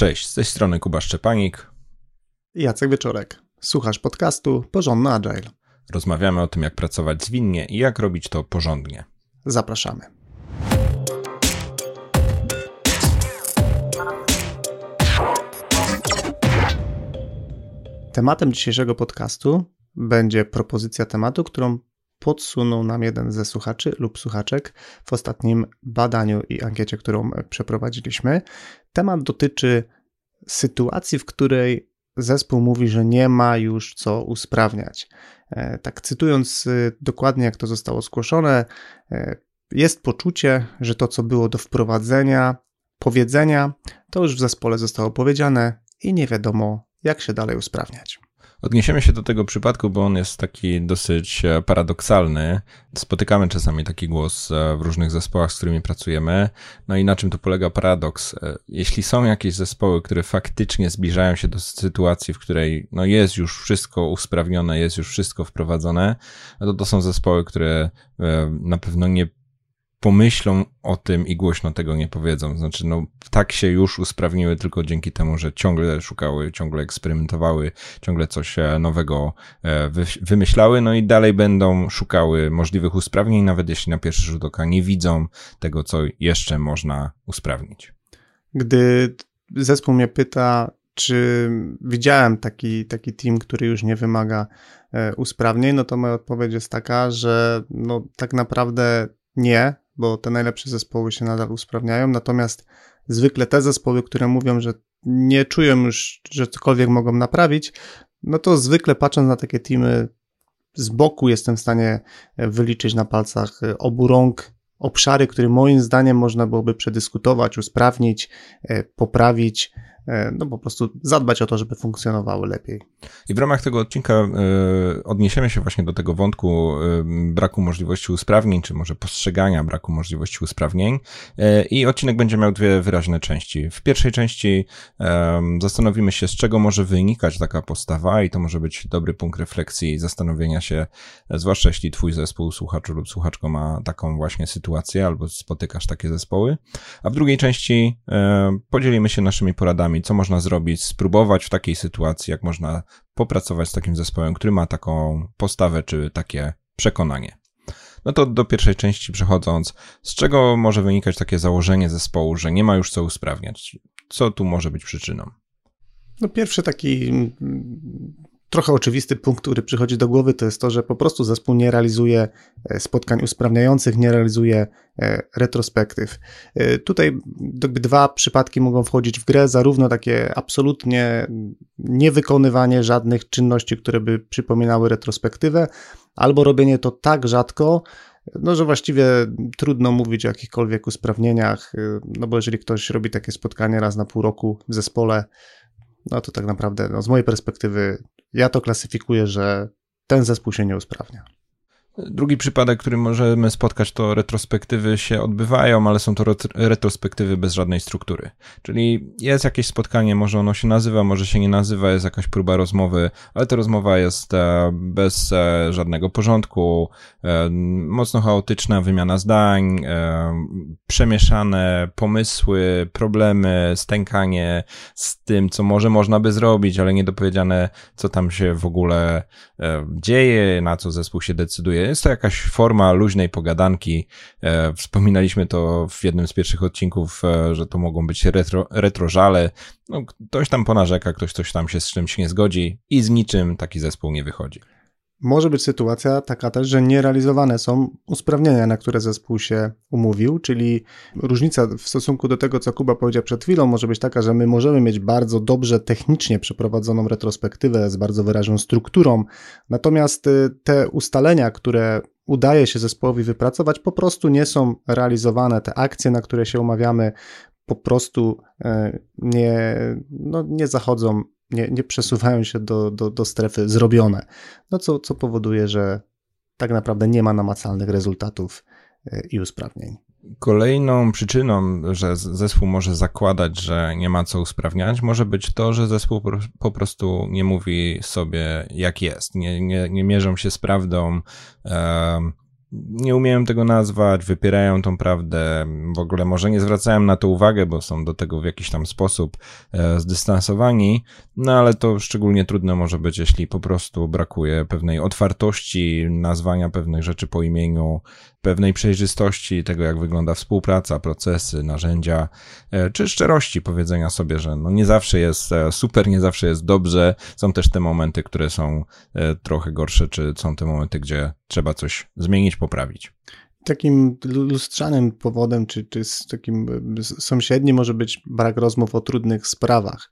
Cześć, z tej strony Kuba Szczepanik i Jacek Wieczorek. Słuchasz podcastu Porządny Agile. Rozmawiamy o tym, jak pracować zwinnie i jak robić to porządnie. Zapraszamy. Tematem dzisiejszego podcastu będzie propozycja tematu, którą podsunął nam jeden ze słuchaczy lub słuchaczek w ostatnim badaniu i ankiecie, którą przeprowadziliśmy. Temat dotyczy sytuacji, w której zespół mówi, że nie ma już co usprawniać. Tak cytując dokładnie, jak to zostało zgłoszone, jest poczucie, że to, co było do wprowadzenia, powiedzenia, to już w zespole zostało powiedziane i nie wiadomo, jak się dalej usprawniać. Odniesiemy się do tego przypadku, bo on jest taki dosyć paradoksalny. Spotykamy czasami taki głos w różnych zespołach, z którymi pracujemy. No i na czym tu polega paradoks? Jeśli są jakieś zespoły, które faktycznie zbliżają się do sytuacji, w której no jest już wszystko usprawnione, jest już wszystko wprowadzone, no to są zespoły, które na pewno nie pomyślą o tym i głośno tego nie powiedzą. Znaczy, no tak się już usprawniły tylko dzięki temu, że ciągle szukały, ciągle eksperymentowały, ciągle coś nowego wymyślały, no i dalej będą szukały możliwych usprawnień, nawet jeśli na pierwszy rzut oka nie widzą tego, co jeszcze można usprawnić. Gdy zespół mnie pyta, czy widziałem taki team, który już nie wymaga usprawnień, no to moja odpowiedź jest taka, że no tak naprawdę nie, bo te najlepsze zespoły się nadal usprawniają, natomiast zwykle te zespoły, które mówią, że nie czują już, że cokolwiek mogą naprawić, no to zwykle patrząc na takie teamy z boku jestem w stanie wyliczyć na palcach obu rąk obszary, które moim zdaniem można byłoby przedyskutować, usprawnić, poprawić, no po prostu zadbać o to, żeby funkcjonowały lepiej. I w ramach tego odcinka odniesiemy się właśnie do tego wątku braku możliwości usprawnień, czy może postrzegania braku możliwości usprawnień i odcinek będzie miał dwie wyraźne części. W pierwszej części zastanowimy się, z czego może wynikać taka postawa i to może być dobry punkt refleksji i zastanowienia się, zwłaszcza jeśli twój zespół, słuchaczu lub słuchaczko ma taką właśnie sytuację albo spotykasz takie zespoły. A w drugiej części podzielimy się naszymi poradami, co można zrobić, spróbować w takiej sytuacji, jak można popracować z takim zespołem, który ma taką postawę czy takie przekonanie. No to do pierwszej części przechodząc, z czego może wynikać takie założenie zespołu, że nie ma już co usprawniać? Co tu może być przyczyną? No pierwszy taki trochę oczywisty punkt, który przychodzi do głowy, to jest to, że po prostu zespół nie realizuje spotkań usprawniających, nie realizuje retrospektyw. Tutaj dwa przypadki mogą wchodzić w grę, zarówno takie absolutnie niewykonywanie żadnych czynności, które by przypominały retrospektywę, albo robienie to tak rzadko, no, że właściwie trudno mówić o jakichkolwiek usprawnieniach, no bo jeżeli ktoś robi takie spotkanie raz na pół roku w zespole, no to tak naprawdę no, z mojej perspektywy ja to klasyfikuję, że ten zespół się nie usprawnia. Drugi przypadek, który możemy spotkać, to retrospektywy się odbywają, ale są to retrospektywy bez żadnej struktury. Czyli jest jakieś spotkanie, może ono się nazywa, może się nie nazywa, jest jakaś próba rozmowy, ale ta rozmowa jest bez żadnego porządku, mocno chaotyczna wymiana zdań, przemieszane pomysły, problemy, stękanie z tym, co może można by zrobić, ale niedopowiedziane, co tam się w ogóle dzieje, na co zespół się decyduje. Jest to jakaś forma luźnej pogadanki. Wspominaliśmy to w jednym z pierwszych odcinków, że to mogą być retrożale. No, ktoś tam ponarzeka, ktoś coś tam się z czymś nie zgodzi i z niczym taki zespół nie wychodzi. Może być sytuacja taka też, że nierealizowane są usprawnienia, na które zespół się umówił, czyli różnica w stosunku do tego, co Kuba powiedział przed chwilą, może być taka, że my możemy mieć bardzo dobrze technicznie przeprowadzoną retrospektywę z bardzo wyraźną strukturą, natomiast te ustalenia, które udaje się zespołowi wypracować, po prostu nie są realizowane, te akcje, na które się umawiamy, po prostu nie zachodzą, nie przesuwają się do strefy zrobione, no co powoduje, że tak naprawdę nie ma namacalnych rezultatów i usprawnień. Kolejną przyczyną, że zespół może zakładać, że nie ma co usprawniać, może być to, że zespół po prostu nie mówi sobie jak jest, nie mierzą się z prawdą, nie umiem tego nazwać, wypierają tą prawdę, w ogóle może nie zwracałem na to uwagę, bo są do tego w jakiś tam sposób zdystansowani, no ale to szczególnie trudne może być, jeśli po prostu brakuje pewnej otwartości, nazwania pewnych rzeczy po imieniu, pewnej przejrzystości tego, jak wygląda współpraca, procesy, narzędzia, czy szczerości powiedzenia sobie, że no nie zawsze jest super, nie zawsze jest dobrze, są też te momenty, które są trochę gorsze, czy są te momenty, gdzie trzeba coś zmienić, poprawić. Takim lustrzanym powodem, czy z takim sąsiednim może być brak rozmów o trudnych sprawach,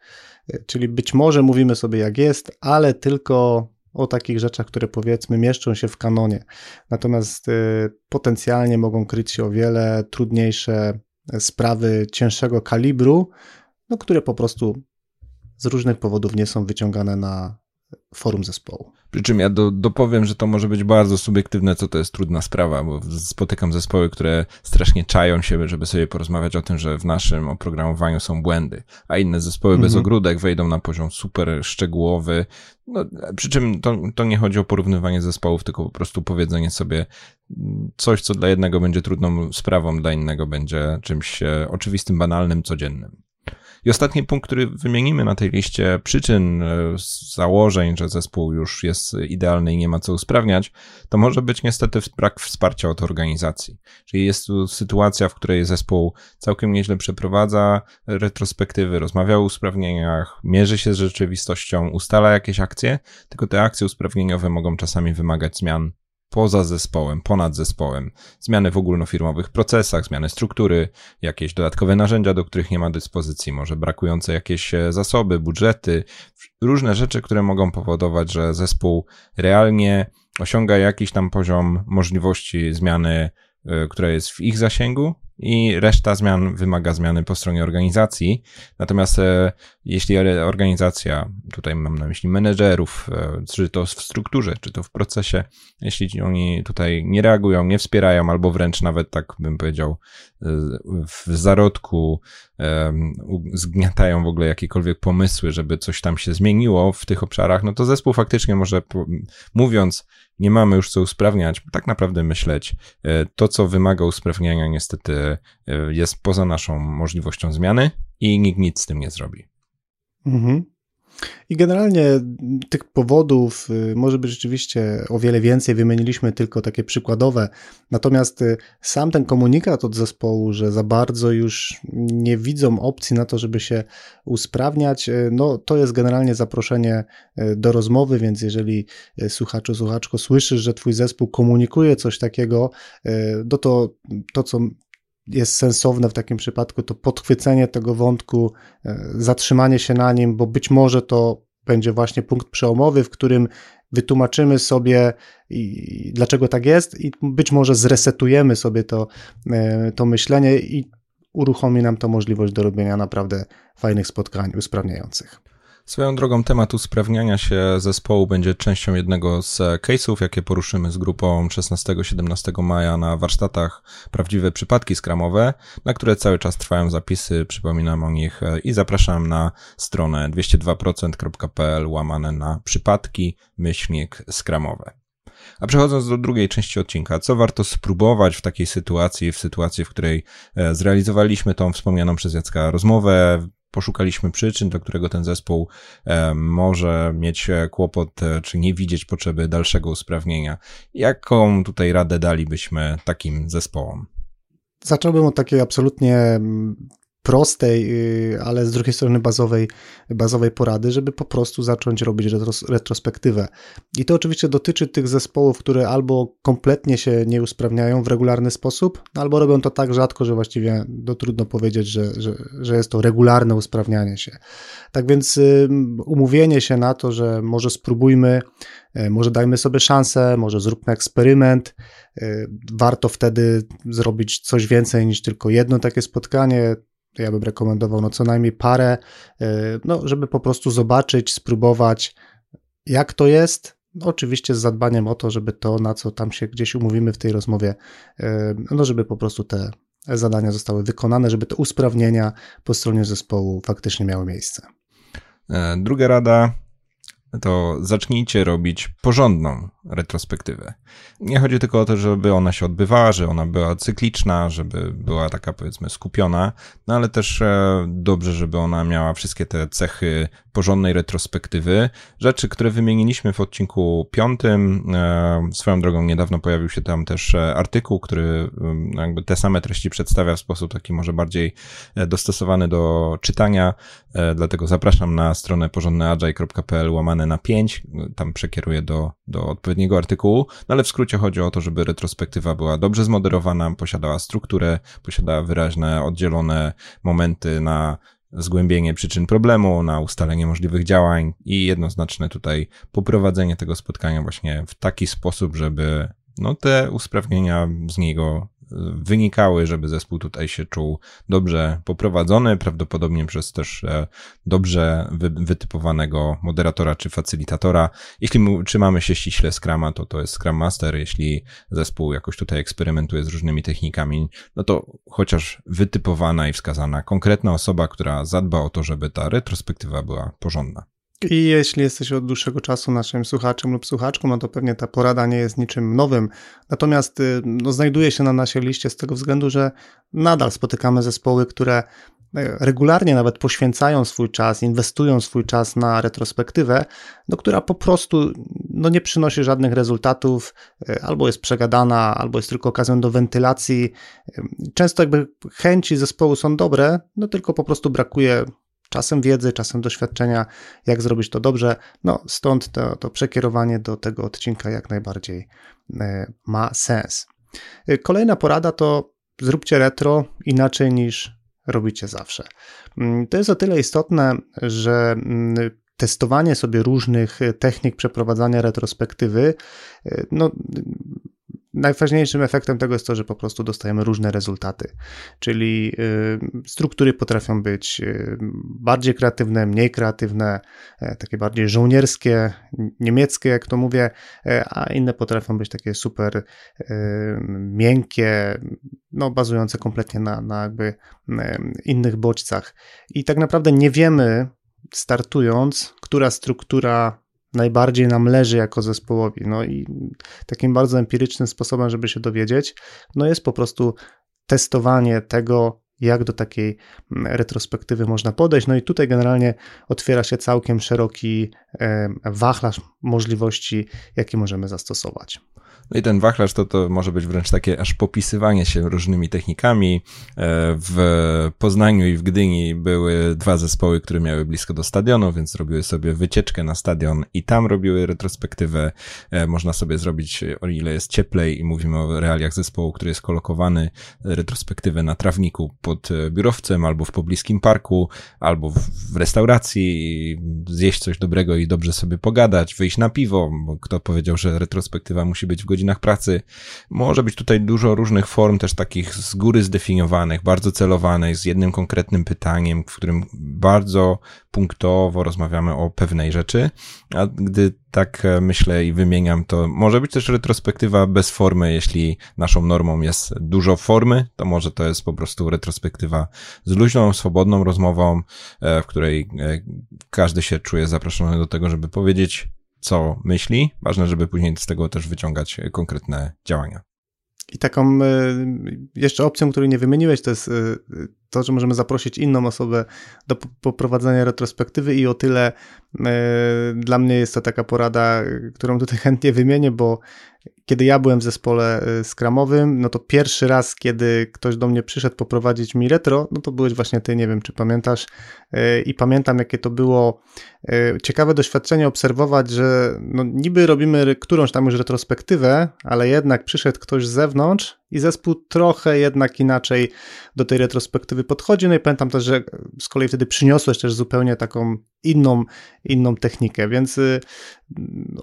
czyli być może mówimy sobie jak jest, ale tylko o takich rzeczach, które powiedzmy mieszczą się w kanonie, natomiast potencjalnie mogą kryć się o wiele trudniejsze sprawy cięższego kalibru, no, które po prostu z różnych powodów nie są wyciągane na forum zespołu. Przy czym ja dopowiem, że to może być bardzo subiektywne, co to jest trudna sprawa, bo spotykam zespoły, które strasznie czają się, żeby sobie porozmawiać o tym, że w naszym oprogramowaniu są błędy, a inne zespoły bez ogródek wejdą na poziom super szczegółowy. No, przy czym to nie chodzi o porównywanie zespołów, tylko po prostu powiedzenie sobie coś, co dla jednego będzie trudną sprawą, dla innego będzie czymś oczywistym, banalnym, codziennym. I ostatni punkt, który wymienimy na tej liście przyczyn, założeń, że zespół już jest idealny i nie ma co usprawniać, to może być niestety brak wsparcia od organizacji. Czyli jest tu sytuacja, w której zespół całkiem nieźle przeprowadza retrospektywy, rozmawia o usprawnieniach, mierzy się z rzeczywistością, ustala jakieś akcje, tylko te akcje usprawnieniowe mogą czasami wymagać zmian poza zespołem, ponad zespołem, zmiany w ogólnofirmowych procesach, zmiany struktury, jakieś dodatkowe narzędzia, do których nie ma dyspozycji, może brakujące jakieś zasoby, budżety, różne rzeczy, które mogą powodować, że zespół realnie osiąga jakiś tam poziom możliwości zmiany, która jest w ich zasięgu, i reszta zmian wymaga zmiany po stronie organizacji. Natomiast jeśli organizacja, tutaj mam na myśli menedżerów, czy to w strukturze, czy to w procesie, jeśli oni tutaj nie reagują, nie wspierają, albo wręcz nawet, tak bym powiedział, w zarodku zgniatają w ogóle jakiekolwiek pomysły, żeby coś tam się zmieniło w tych obszarach, no to zespół faktycznie może, mówiąc, nie mamy już co usprawniać, tak naprawdę myśleć, to co wymaga usprawniania niestety jest poza naszą możliwością zmiany i nikt nic z tym nie zrobi. I generalnie tych powodów może być rzeczywiście o wiele więcej, wymieniliśmy tylko takie przykładowe, natomiast sam ten komunikat od zespołu, że za bardzo już nie widzą opcji na to, żeby się usprawniać, no to jest generalnie zaproszenie do rozmowy, więc jeżeli słuchaczu, słuchaczko, słyszysz, że twój zespół komunikuje coś takiego, no to co jest sensowne w takim przypadku, to podchwycenie tego wątku, zatrzymanie się na nim, bo być może to będzie właśnie punkt przełomowy, w którym wytłumaczymy sobie, dlaczego tak jest, i być może zresetujemy sobie to myślenie i uruchomi nam to możliwość do robienia naprawdę fajnych spotkań usprawniających. Swoją drogą temat usprawniania się zespołu będzie częścią jednego z case'ów, jakie poruszymy z grupą 16-17 maja na warsztatach Prawdziwe Przypadki Scrumowe, na które cały czas trwają zapisy, przypominam o nich i zapraszam na stronę 202procent.pl /przypadki-scrumowe. A przechodząc do drugiej części odcinka, co warto spróbować w takiej sytuacji, w której zrealizowaliśmy tą wspomnianą przez Jacka rozmowę, poszukaliśmy przyczyn, do którego ten zespół może mieć kłopot, czy nie widzieć potrzeby dalszego usprawnienia. Jaką tutaj radę dalibyśmy takim zespołom? Zacząłbym od takiej absolutnie prostej, ale z drugiej strony bazowej porady, żeby po prostu zacząć robić retrospektywę. I to oczywiście dotyczy tych zespołów, które albo kompletnie się nie usprawniają w regularny sposób, albo robią to tak rzadko, że właściwie trudno powiedzieć, że jest to regularne usprawnianie się. Tak więc umówienie się na to, że może spróbujmy, może dajmy sobie szansę, może zróbmy eksperyment. Warto wtedy zrobić coś więcej niż tylko jedno takie spotkanie. Ja bym rekomendował co najmniej parę, no, żeby po prostu zobaczyć, spróbować, jak to jest. Oczywiście z zadbaniem o to, żeby to, na co tam się gdzieś umówimy w tej rozmowie, no, żeby po prostu te zadania zostały wykonane, żeby te usprawnienia po stronie zespołu faktycznie miały miejsce. Druga rada to zacznijcie robić porządną retrospektywę. Nie chodzi tylko o to, żeby ona się odbywała, że ona była cykliczna, żeby była taka powiedzmy skupiona, no ale też dobrze, żeby ona miała wszystkie te cechy porządnej retrospektywy. Rzeczy, które wymieniliśmy w odcinku 5. Swoją drogą niedawno pojawił się tam też artykuł, który jakby te same treści przedstawia w sposób taki może bardziej dostosowany do czytania, dlatego zapraszam na stronę porządnyagile.pl/5, tam przekieruję do odpowiedniego artykułu, no ale w skrócie chodzi o to, żeby retrospektywa była dobrze zmoderowana, posiadała strukturę, posiadała wyraźne, oddzielone momenty na zgłębienie przyczyn problemu, na ustalenie możliwych działań i jednoznaczne tutaj poprowadzenie tego spotkania właśnie w taki sposób, żeby no te usprawnienia z niego wynikały, żeby zespół tutaj się czuł dobrze poprowadzony, prawdopodobnie przez też dobrze wytypowanego moderatora czy facylitatora. Jeśli trzymamy się ściśle Scruma, to jest Scrum Master. Jeśli zespół jakoś tutaj eksperymentuje z różnymi technikami, no to chociaż wytypowana i wskazana konkretna osoba, która zadba o to, żeby ta retrospektywa była porządna. I jeśli jesteś od dłuższego czasu naszym słuchaczem lub słuchaczką, no to pewnie ta porada nie jest niczym nowym. Natomiast no, znajduje się na naszej liście z tego względu, że nadal spotykamy zespoły, które regularnie nawet poświęcają swój czas, inwestują swój czas na retrospektywę, no, która po prostu no, nie przynosi żadnych rezultatów, albo jest przegadana, albo jest tylko okazją do wentylacji. Często jakby chęci zespołu są dobre, no tylko po prostu brakuje czasem wiedzy, czasem doświadczenia, jak zrobić to dobrze. No stąd to przekierowanie do tego odcinka jak najbardziej ma sens. Kolejna porada to zróbcie retro inaczej niż robicie zawsze. To jest o tyle istotne, że testowanie sobie różnych technik przeprowadzania retrospektywy, no najważniejszym efektem tego jest to, że po prostu dostajemy różne rezultaty, czyli struktury potrafią być bardziej kreatywne, mniej kreatywne, takie bardziej żołnierskie, niemieckie, jak to mówię, a inne potrafią być takie super miękkie, no bazujące kompletnie na jakby innych bodźcach. I tak naprawdę nie wiemy, startując, która struktura najbardziej nam leży jako zespołowi. No i takim bardzo empirycznym sposobem, żeby się dowiedzieć, no jest po prostu testowanie tego, jak do takiej retrospektywy można podejść. No i tutaj generalnie otwiera się całkiem szeroki wachlarz możliwości, jakie możemy zastosować. No i ten wachlarz to może być wręcz takie aż popisywanie się różnymi technikami. W Poznaniu i w Gdyni były dwa zespoły, które miały blisko do stadionu, więc robiły sobie wycieczkę na stadion i tam robiły retrospektywę. Można sobie zrobić, o ile jest cieplej i mówimy o realiach zespołu, który jest kolokowany, retrospektywę na trawniku pod biurowcem, albo w pobliskim parku, albo w restauracji, zjeść coś dobrego i dobrze sobie pogadać, wyjść na piwo, bo kto powiedział, że retrospektywa musi być w godzinach pracy. Może być tutaj dużo różnych form też takich z góry zdefiniowanych, bardzo celowanych, z jednym konkretnym pytaniem, w którym bardzo punktowo rozmawiamy o pewnej rzeczy, a gdy tak myślę i wymieniam, to może być też retrospektywa bez formy. Jeśli naszą normą jest dużo formy, to może to jest po prostu retrospektywa z luźną, swobodną rozmową, w której każdy się czuje zaproszony do tego, żeby powiedzieć, co myśli. Ważne, żeby później z tego też wyciągać konkretne działania. I taką jeszcze opcją, której nie wymieniłeś, to jest to, że możemy zaprosić inną osobę do poprowadzenia retrospektywy i o tyle dla mnie jest to taka porada, którą tutaj chętnie wymienię, bo kiedy ja byłem w zespole scrumowym, no to pierwszy raz, kiedy ktoś do mnie przyszedł poprowadzić mi retro, no to byłeś właśnie ty, nie wiem, czy pamiętasz. I pamiętam, jakie to było ciekawe doświadczenie obserwować, że no niby robimy którąś tam już retrospektywę, ale jednak przyszedł ktoś z zewnątrz i zespół trochę jednak inaczej do tej retrospektywy podchodzi. No i pamiętam też, że z kolei wtedy przyniosłeś też zupełnie taką inną technikę, więc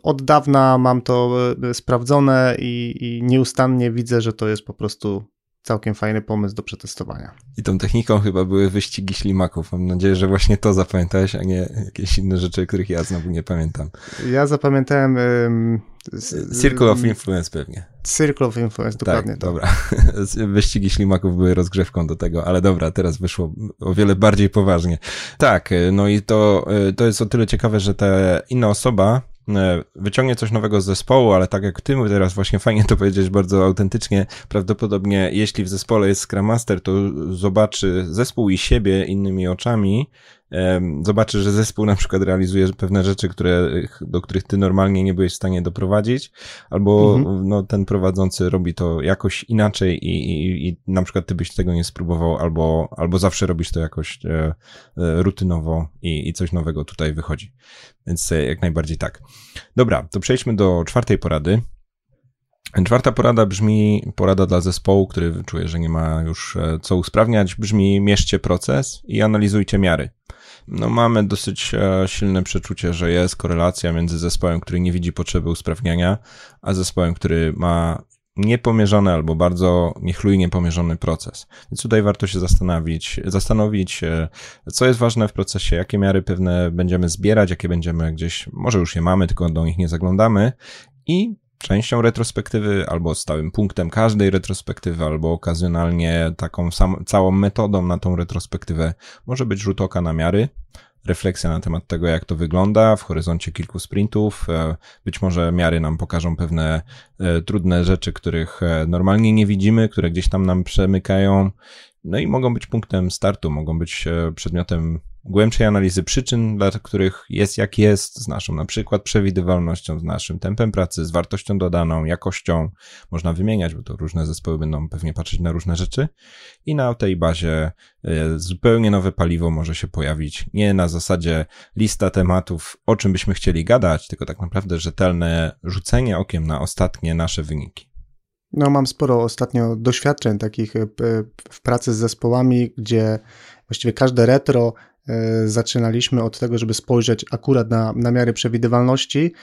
od dawna mam to sprawdzone i nieustannie widzę, że to jest po prostu całkiem fajny pomysł do przetestowania. I tą techniką chyba były wyścigi ślimaków. Mam nadzieję, że właśnie to zapamiętałeś, a nie jakieś inne rzeczy, których ja znowu nie pamiętam. Ja zapamiętałem... Circle of Influence pewnie. Circle of Influence, dokładnie. Tak, dobra. Wyścigi ślimaków były rozgrzewką do tego, ale dobra, teraz wyszło o wiele bardziej poważnie. Tak, no i to jest o tyle ciekawe, że ta inna osoba wyciągnie coś nowego z zespołu, ale tak jak ty teraz właśnie fajnie to powiedziałeś bardzo autentycznie, prawdopodobnie jeśli w zespole jest Scrum Master, to zobaczy zespół i siebie innymi oczami, zobaczy, że zespół na przykład realizuje pewne rzeczy, do których ty normalnie nie byłeś w stanie doprowadzić, albo no, ten prowadzący robi to jakoś inaczej i na przykład ty byś tego nie spróbował, albo zawsze robisz to jakoś rutynowo i coś nowego tutaj wychodzi. Więc jak najbardziej tak. Dobra, to przejdźmy do czwartej porady. Czwarta porada brzmi, porada dla zespołu, który czuje, że nie ma już co usprawniać, brzmi mierzcie proces i analizujcie miary. No mamy dosyć silne przeczucie, że jest korelacja między zespołem, który nie widzi potrzeby usprawniania, a zespołem, który ma niepomierzony albo bardzo niechlujnie pomierzony proces. Więc tutaj warto się zastanowić, co jest ważne w procesie, jakie miary pewne będziemy zbierać, jakie będziemy gdzieś, może już je mamy, tylko do nich nie zaglądamy i częścią retrospektywy, albo stałym punktem każdej retrospektywy, albo okazjonalnie taką całą metodą na tą retrospektywę może być rzut oka na miary, refleksja na temat tego, jak to wygląda w horyzoncie kilku sprintów. Być może miary nam pokażą pewne trudne rzeczy, których normalnie nie widzimy, które gdzieś tam nam przemykają, no i mogą być punktem startu, mogą być przedmiotem głębszej analizy przyczyn, dla których jest jak jest, z naszą na przykład przewidywalnością, z naszym tempem pracy, z wartością dodaną, jakością. Można wymieniać, bo to różne zespoły będą pewnie patrzeć na różne rzeczy i na tej bazie zupełnie nowe paliwo może się pojawić. Nie na zasadzie lista tematów, o czym byśmy chcieli gadać, tylko tak naprawdę rzetelne rzucenie okiem na ostatnie nasze wyniki. No, mam sporo ostatnio doświadczeń takich w pracy z zespołami, gdzie właściwie każde retro zaczynaliśmy od tego, żeby spojrzeć akurat na miary przewidywalności,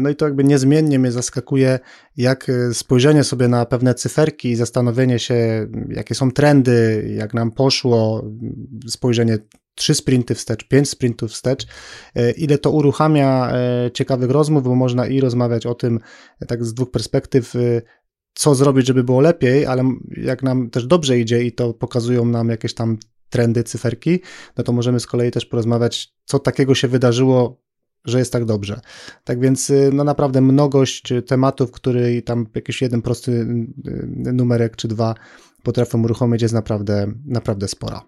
no i to jakby niezmiennie mnie zaskakuje, jak spojrzenie sobie na pewne cyferki i zastanowienie się, jakie są trendy, jak nam poszło, spojrzenie 3 sprinty wstecz, 5 sprintów wstecz, ile to uruchamia ciekawych rozmów, bo można i rozmawiać o tym tak z dwóch perspektyw, co zrobić, żeby było lepiej, ale jak nam też dobrze idzie i to pokazują nam jakieś tam trendy, cyferki, no to możemy z kolei też porozmawiać, co takiego się wydarzyło, że jest tak dobrze. Tak więc no naprawdę mnogość tematów, który tam jakiś jeden prosty numerek czy dwa potrafią uruchomić, jest naprawdę spora.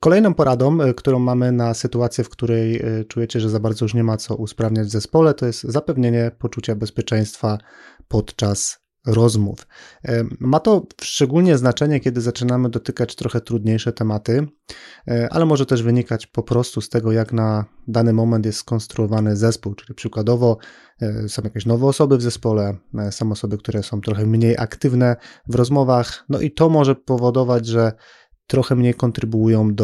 Kolejną poradą, którą mamy na sytuację, w której czujecie, że za bardzo już nie ma co usprawniać w zespole, to jest zapewnienie poczucia bezpieczeństwa podczas rozmów. Ma to szczególnie znaczenie, kiedy zaczynamy dotykać trochę trudniejsze tematy, ale może też wynikać po prostu z tego, jak na dany moment jest skonstruowany zespół, czyli przykładowo są jakieś nowe osoby w zespole, są osoby, które są trochę mniej aktywne w rozmowach, no i to może powodować, że trochę mniej kontrybuują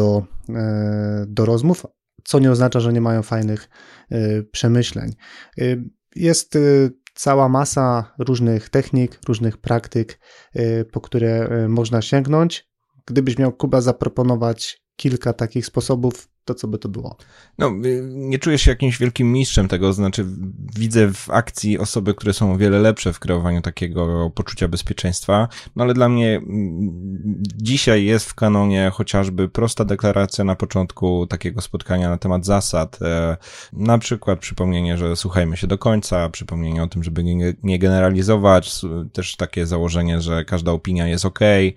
do rozmów, co nie oznacza, że nie mają fajnych przemyśleń. Jest cała masa różnych technik, różnych praktyk, po które można sięgnąć. Gdybyś miał, Kuba, zaproponować kilka takich sposobów, to co by to było? No, nie czuję się jakimś wielkim mistrzem tego, znaczy widzę w akcji osoby, które są o wiele lepsze w kreowaniu takiego poczucia bezpieczeństwa, no ale dla mnie dzisiaj jest w kanonie chociażby prosta deklaracja na początku takiego spotkania na temat zasad, na przykład przypomnienie, że słuchajmy się do końca, przypomnienie o tym, żeby nie generalizować, też takie założenie, że każda opinia jest okej,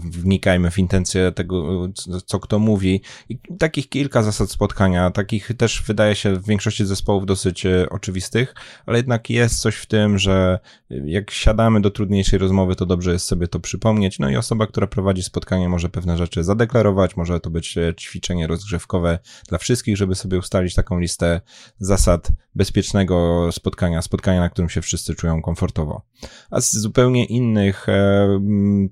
wnikajmy w intencje tego, co kto mówi i taki kilka zasad spotkania, takich też wydaje się w większości zespołów dosyć oczywistych, ale jednak jest coś w tym, że jak siadamy do trudniejszej rozmowy, to dobrze jest sobie to przypomnieć, no i osoba, która prowadzi spotkanie, może pewne rzeczy zadeklarować, może to być ćwiczenie rozgrzewkowe dla wszystkich, żeby sobie ustalić taką listę zasad bezpiecznego spotkania, na którym się wszyscy czują komfortowo. A z zupełnie innych,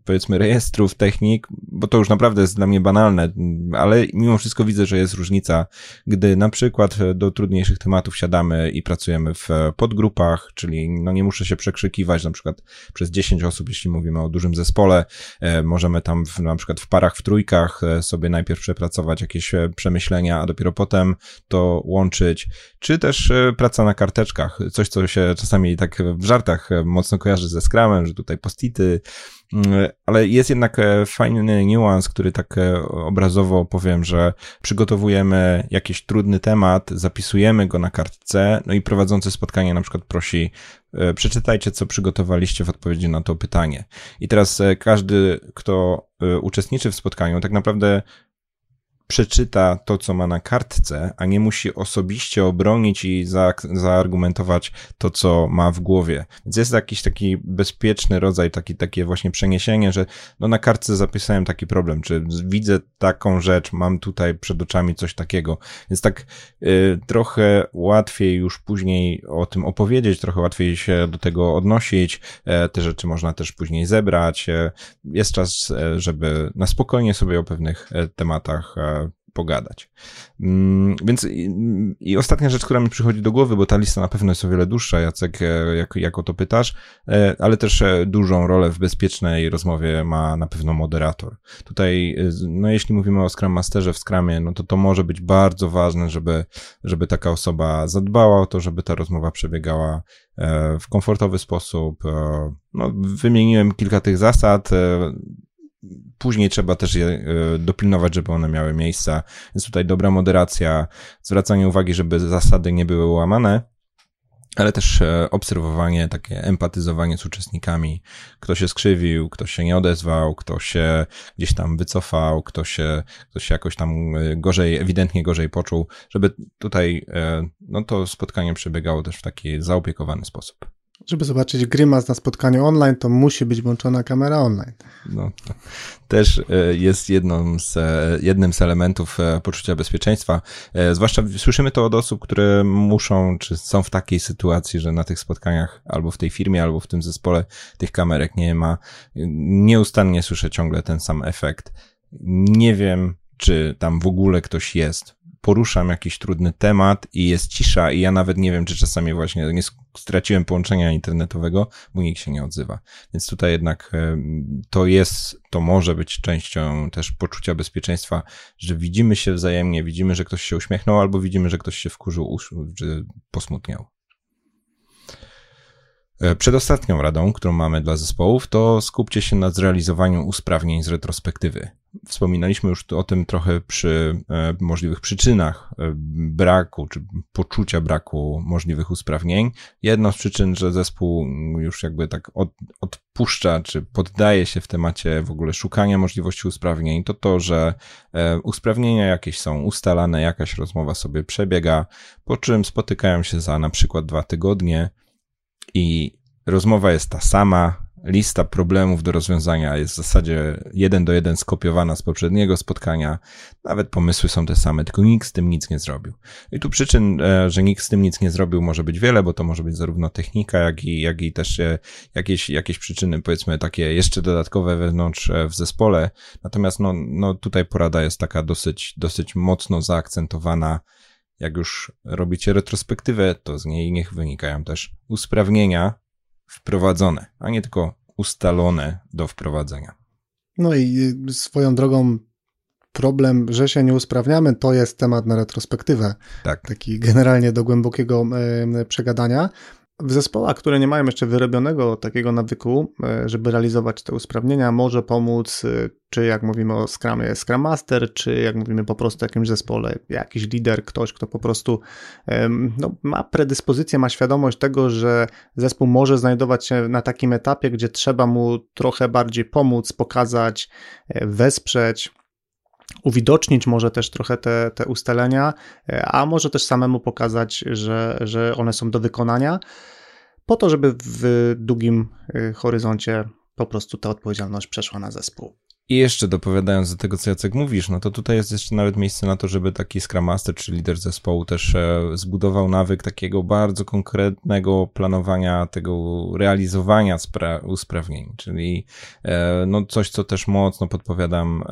powiedzmy, rejestrów, technik, bo to już naprawdę jest dla mnie banalne, ale mimo wszystko widzę, że jest różnica, gdy na przykład do trudniejszych tematów siadamy i pracujemy w podgrupach, czyli no nie muszę się przekrzykiwać na przykład przez 10 osób, jeśli mówimy o dużym zespole, możemy tam na przykład w parach, w trójkach sobie najpierw przepracować jakieś przemyślenia, a dopiero potem to łączyć, czy też praca na karteczkach, coś co się czasami tak w żartach mocno kojarzy ze Scrumem, że tutaj post-ity, ale jest jednak fajny niuans, który tak obrazowo powiem, że przygotowujemy jakiś trudny temat, zapisujemy go na kartce, no i prowadzący spotkanie na przykład prosi, przeczytajcie, co przygotowaliście w odpowiedzi na to pytanie. I teraz każdy, kto uczestniczy w spotkaniu, tak naprawdę przeczyta to, co ma na kartce, a nie musi osobiście obronić i zaargumentować to, co ma w głowie. Więc jest jakiś taki bezpieczny rodzaj, takie właśnie przeniesienie, że no na kartce zapisałem taki problem, czy widzę taką rzecz, mam tutaj przed oczami coś takiego. Więc tak trochę łatwiej już później o tym opowiedzieć, trochę łatwiej się do tego odnosić, te rzeczy można też później zebrać. Jest czas, żeby na spokojnie sobie o pewnych tematach pogadać. Więc i ostatnia rzecz, która mi przychodzi do głowy, bo ta lista na pewno jest o wiele dłuższa, Jacek, jak o to pytasz, ale też dużą rolę w bezpiecznej rozmowie ma na pewno moderator. Tutaj, no jeśli mówimy o Scrum Masterze w Scrumie, no to może być bardzo ważne, żeby taka osoba zadbała o to, żeby ta rozmowa przebiegała w komfortowy sposób. No, wymieniłem kilka tych zasad, później trzeba też je dopilnować, żeby one miały miejsca. Więc tutaj dobra moderacja, zwracanie uwagi, żeby zasady nie były łamane, ale też obserwowanie, takie empatyzowanie z uczestnikami. Kto się skrzywił, kto się nie odezwał, kto się gdzieś tam wycofał, kto się jakoś tam ewidentnie gorzej poczuł, żeby tutaj no to spotkanie przebiegało też w taki zaopiekowany sposób. Żeby zobaczyć grymas na spotkaniu online, to musi być włączona kamera online. No, to też jest jednym z elementów poczucia bezpieczeństwa. Zwłaszcza słyszymy to od osób, które muszą, czy są w takiej sytuacji, że na tych spotkaniach albo w tej firmie, albo w tym zespole tych kamerek nie ma. Nieustannie słyszę ciągle ten sam efekt. Nie wiem, czy tam w ogóle ktoś jest. Poruszam jakiś trudny temat i jest cisza i ja nawet nie wiem, czy czasami właśnie nie straciłem połączenia internetowego, bo nikt się nie odzywa. Więc tutaj jednak to może być częścią też poczucia bezpieczeństwa, że widzimy się wzajemnie, widzimy, że ktoś się uśmiechnął albo widzimy, że ktoś się wkurzył, czy posmutniał. Przedostatnią radą, którą mamy dla zespołów, to skupcie się na zrealizowaniu usprawnień z retrospektywy. Wspominaliśmy już o tym trochę przy możliwych przyczynach braku, czy poczucia braku możliwych usprawnień. Jedną z przyczyn, że zespół już jakby tak odpuszcza, czy poddaje się w temacie w ogóle szukania możliwości usprawnień, to, że usprawnienia jakieś są ustalane, jakaś rozmowa sobie przebiega, po czym spotykają się za na przykład 2 tygodnie, i rozmowa jest ta sama, lista problemów do rozwiązania jest w zasadzie 1 do 1 skopiowana z poprzedniego spotkania, nawet pomysły są te same, tylko nikt z tym nic nie zrobił. I tu przyczyn, że nikt z tym nic nie zrobił, może być wiele, bo to może być zarówno technika, jak i też jakieś przyczyny, powiedzmy takie jeszcze dodatkowe wewnątrz w zespole, natomiast no tutaj porada jest taka dosyć mocno zaakcentowana. Jak już robicie retrospektywę, to z niej niech wynikają też usprawnienia wprowadzone, a nie tylko ustalone do wprowadzenia. No i swoją drogą problem, że się nie usprawniamy, to jest temat na retrospektywę. Tak. Taki generalnie do głębokiego przegadania. W zespołach, które nie mają jeszcze wyrobionego takiego nawyku, żeby realizować te usprawnienia, może pomóc, czy jak mówimy o Scrumie, Scrum Master, czy jak mówimy po prostu o jakimś zespole, jakiś lider, ktoś, kto po prostu ma predyspozycję, ma świadomość tego, że zespół może znajdować się na takim etapie, gdzie trzeba mu trochę bardziej pomóc, pokazać, wesprzeć, uwidocznić może też trochę te ustalenia, a może też samemu pokazać, że one są do wykonania, po to, żeby w długim horyzoncie po prostu ta odpowiedzialność przeszła na zespół. I jeszcze dopowiadając do tego, co Jacek mówisz, no to tutaj jest jeszcze nawet miejsce na to, żeby taki Scrum Master czy lider zespołu też zbudował nawyk takiego bardzo konkretnego planowania, tego realizowania usprawnień, czyli coś, co też mocno podpowiadam,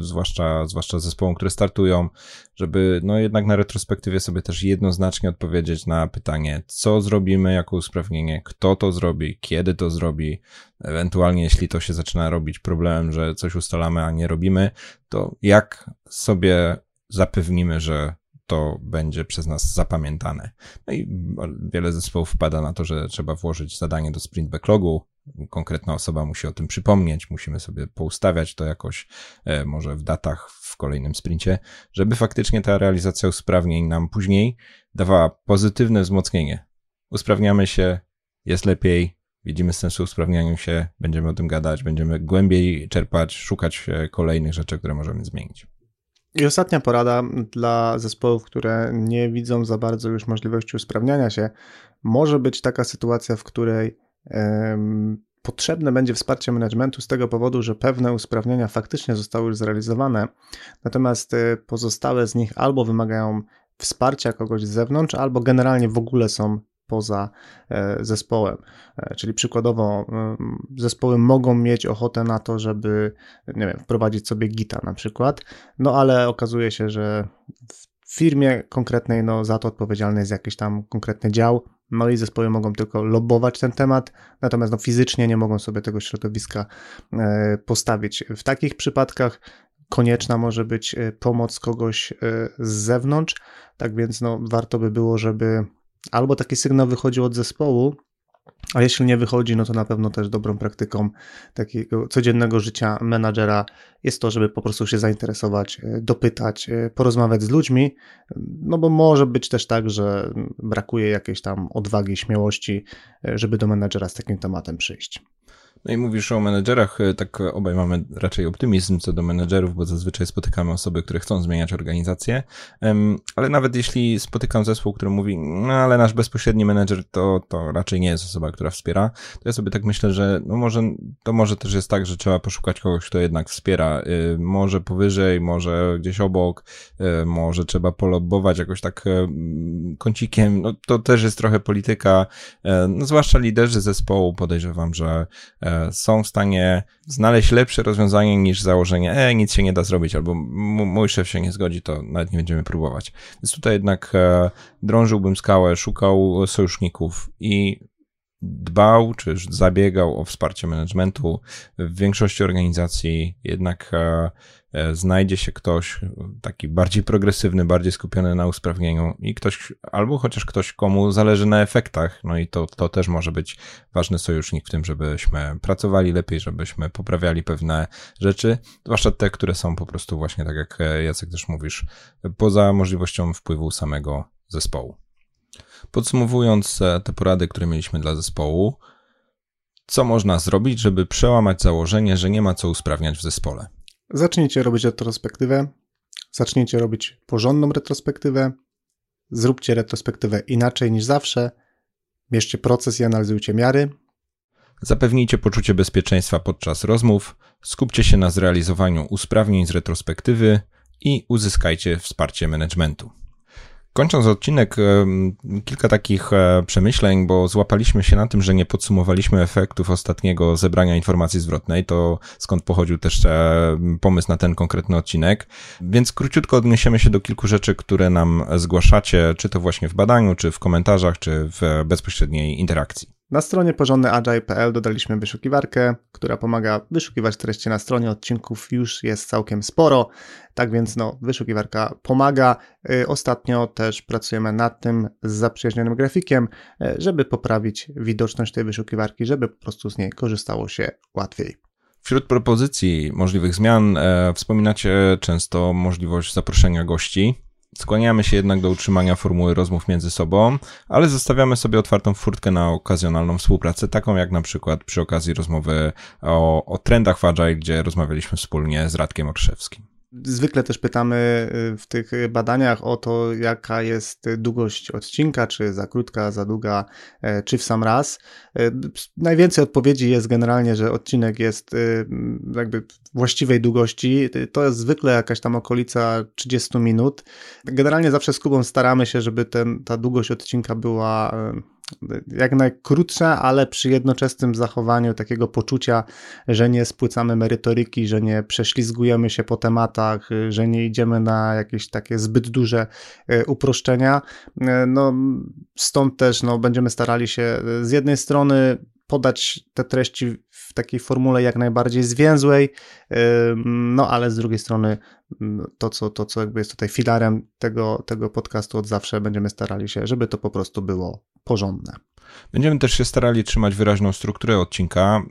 zwłaszcza zespołom, które startują, żeby jednak na retrospektywie sobie też jednoznacznie odpowiedzieć na pytanie, co zrobimy jako usprawnienie, kto to zrobi, kiedy to zrobi, ewentualnie jeśli to się zaczyna robić problemem, że coś ustalamy, a nie robimy, to jak sobie zapewnimy, że to będzie przez nas zapamiętane. No i wiele zespołów wpada na to, że trzeba włożyć zadanie do sprint backlogu, konkretna osoba musi o tym przypomnieć, musimy sobie poustawiać to jakoś, może w datach w kolejnym sprincie, żeby faktycznie ta realizacja usprawnień nam później dawała pozytywne wzmocnienie. Usprawniamy się, jest lepiej, widzimy sens w usprawnianiu się, będziemy o tym gadać, będziemy głębiej czerpać, szukać kolejnych rzeczy, które możemy zmienić. I ostatnia porada dla zespołów, które nie widzą za bardzo już możliwości usprawniania się. Może być taka sytuacja, w której potrzebne będzie wsparcie managementu z tego powodu, że pewne usprawnienia faktycznie zostały już zrealizowane, natomiast pozostałe z nich albo wymagają wsparcia kogoś z zewnątrz, albo generalnie w ogóle są poza zespołem. Czyli przykładowo zespoły mogą mieć ochotę na to, żeby wprowadzić sobie Gita na przykład, no ale okazuje się, że w firmie konkretnej za to odpowiedzialny jest jakiś tam konkretny dział, no i zespoły mogą tylko lobbować ten temat, natomiast fizycznie nie mogą sobie tego środowiska postawić. W takich przypadkach konieczna może być pomoc kogoś z zewnątrz, tak więc warto by było, żeby albo taki sygnał wychodził od zespołu, a jeśli nie wychodzi, to na pewno też dobrą praktyką takiego codziennego życia menadżera jest to, żeby po prostu się zainteresować, dopytać, porozmawiać z ludźmi, bo może być też tak, że brakuje jakiejś tam odwagi, śmiałości, żeby do menadżera z takim tematem przyjść. No i mówisz o menedżerach, tak obaj mamy raczej optymizm co do menedżerów, bo zazwyczaj spotykamy osoby, które chcą zmieniać organizację, ale nawet jeśli spotykam zespół, który mówi, ale nasz bezpośredni menedżer to raczej nie jest osoba, która wspiera, to ja sobie tak myślę, że może też jest tak, że trzeba poszukać kogoś, kto jednak wspiera, może powyżej, może gdzieś obok, może trzeba polobbować jakoś tak kącikiem, to też jest trochę polityka, zwłaszcza liderzy zespołu, podejrzewam, że są w stanie znaleźć lepsze rozwiązanie niż założenie, nic się nie da zrobić, albo mój szef się nie zgodzi, to nawet nie będziemy próbować. Więc tutaj jednak drążyłbym skałę, szukał sojuszników i dbał, czy zabiegał o wsparcie managementu. W większości organizacji jednak znajdzie się ktoś taki bardziej progresywny, bardziej skupiony na usprawnieniu i ktoś, albo chociaż ktoś, komu zależy na efektach, i to też może być ważny sojusznik w tym, żebyśmy pracowali lepiej, żebyśmy poprawiali pewne rzeczy, zwłaszcza te, które są po prostu właśnie, tak jak Jacek też mówisz, poza możliwością wpływu samego zespołu. Podsumowując te porady, które mieliśmy dla zespołu, co można zrobić, żeby przełamać założenie, że nie ma co usprawniać w zespole? Zacznijcie robić retrospektywę, zacznijcie robić porządną retrospektywę, zróbcie retrospektywę inaczej niż zawsze, bierzcie proces i analizujcie miary. Zapewnijcie poczucie bezpieczeństwa podczas rozmów, skupcie się na zrealizowaniu usprawnień z retrospektywy i uzyskajcie wsparcie managementu. Kończąc odcinek, kilka takich przemyśleń, bo złapaliśmy się na tym, że nie podsumowaliśmy efektów ostatniego zebrania informacji zwrotnej, to skąd pochodził też pomysł na ten konkretny odcinek, więc króciutko odniesiemy się do kilku rzeczy, które nam zgłaszacie, czy to właśnie w badaniu, czy w komentarzach, czy w bezpośredniej interakcji. Na stronie porządnyagile.pl dodaliśmy wyszukiwarkę, która pomaga wyszukiwać treści na stronie, odcinków już jest całkiem sporo, tak więc wyszukiwarka pomaga. Ostatnio też pracujemy nad tym z zaprzyjaźnionym grafikiem, żeby poprawić widoczność tej wyszukiwarki, żeby po prostu z niej korzystało się łatwiej. Wśród propozycji możliwych zmian wspominacie często możliwość zaproszenia gości. Skłaniamy się jednak do utrzymania formuły rozmów między sobą, ale zostawiamy sobie otwartą furtkę na okazjonalną współpracę, taką jak na przykład przy okazji rozmowy o trendach w Agile, gdzie rozmawialiśmy wspólnie z Radkiem Orszewskim. Zwykle też pytamy w tych badaniach o to, jaka jest długość odcinka, czy za krótka, za długa, czy w sam raz. Najwięcej odpowiedzi jest generalnie, że odcinek jest jakby właściwej długości. To jest zwykle jakaś tam okolica 30 minut. Generalnie zawsze z Kubą staramy się, żeby ta długość odcinka była jak najkrótsza, ale przy jednoczesnym zachowaniu takiego poczucia, że nie spłycamy merytoryki, że nie prześlizgujemy się po tematach, że nie idziemy na jakieś takie zbyt duże uproszczenia. Stąd też będziemy starali się z jednej strony podać te treści w takiej formule jak najbardziej zwięzłej, ale z drugiej strony to, co jakby jest tutaj filarem tego podcastu od zawsze, będziemy starali się, żeby to po prostu było porządne. Będziemy też się starali trzymać wyraźną strukturę odcinka.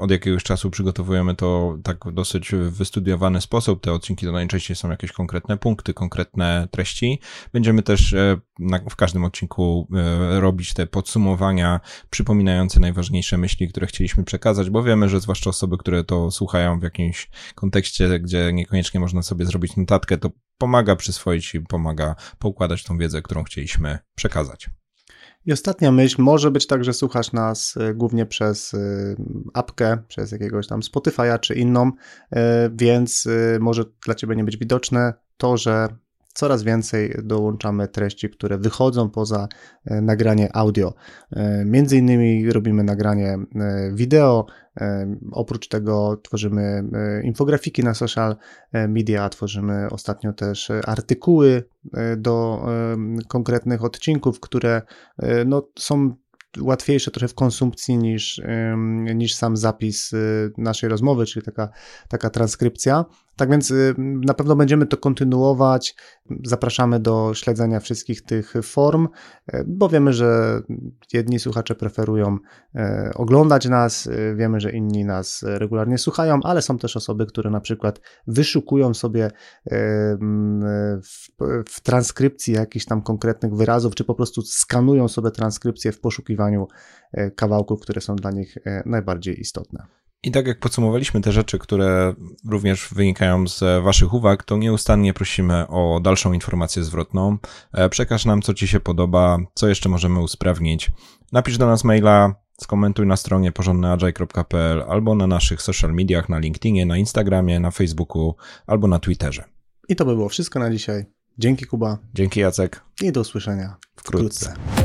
Od jakiegoś czasu przygotowujemy to tak w dosyć wystudiowany sposób. Te odcinki to najczęściej są jakieś konkretne punkty, konkretne treści. Będziemy też w każdym odcinku robić te podsumowania przypominające najważniejsze myśli, które chcieliśmy przekazać, bo wiemy, że zwłaszcza osoby, które to słuchają w jakimś kontekście, gdzie niekoniecznie można sobie zrobić notatkę, to pomaga przyswoić i pomaga poukładać tą wiedzę, którą chcieliśmy przekazać. I ostatnia myśl, może być tak, że słuchasz nas głównie przez apkę, przez jakiegoś tam Spotify'a czy inną, więc może dla Ciebie nie być widoczne to, że coraz więcej dołączamy treści, które wychodzą poza nagranie audio. Między innymi robimy nagranie wideo, oprócz tego tworzymy infografiki na social media, tworzymy ostatnio też artykuły do konkretnych odcinków, które no, są łatwiejsze trochę w konsumpcji niż sam zapis naszej rozmowy, czyli taka transkrypcja. Tak więc na pewno będziemy to kontynuować. Zapraszamy do śledzenia wszystkich tych form, bo wiemy, że jedni słuchacze preferują oglądać nas, wiemy, że inni nas regularnie słuchają, ale są też osoby, które na przykład wyszukują sobie w transkrypcji jakichś tam konkretnych wyrazów, czy po prostu skanują sobie transkrypcję w poszukiwaniu kawałków, które są dla nich najbardziej istotne. I tak jak podsumowaliśmy te rzeczy, które również wynikają z Waszych uwag, to nieustannie prosimy o dalszą informację zwrotną. Przekaż nam, co Ci się podoba, co jeszcze możemy usprawnić. Napisz do nas maila, skomentuj na stronie porządnyagile.pl albo na naszych social mediach, na LinkedInie, na Instagramie, na Facebooku albo na Twitterze. I to by było wszystko na dzisiaj. Dzięki Kuba. Dzięki Jacek. I do usłyszenia wkrótce.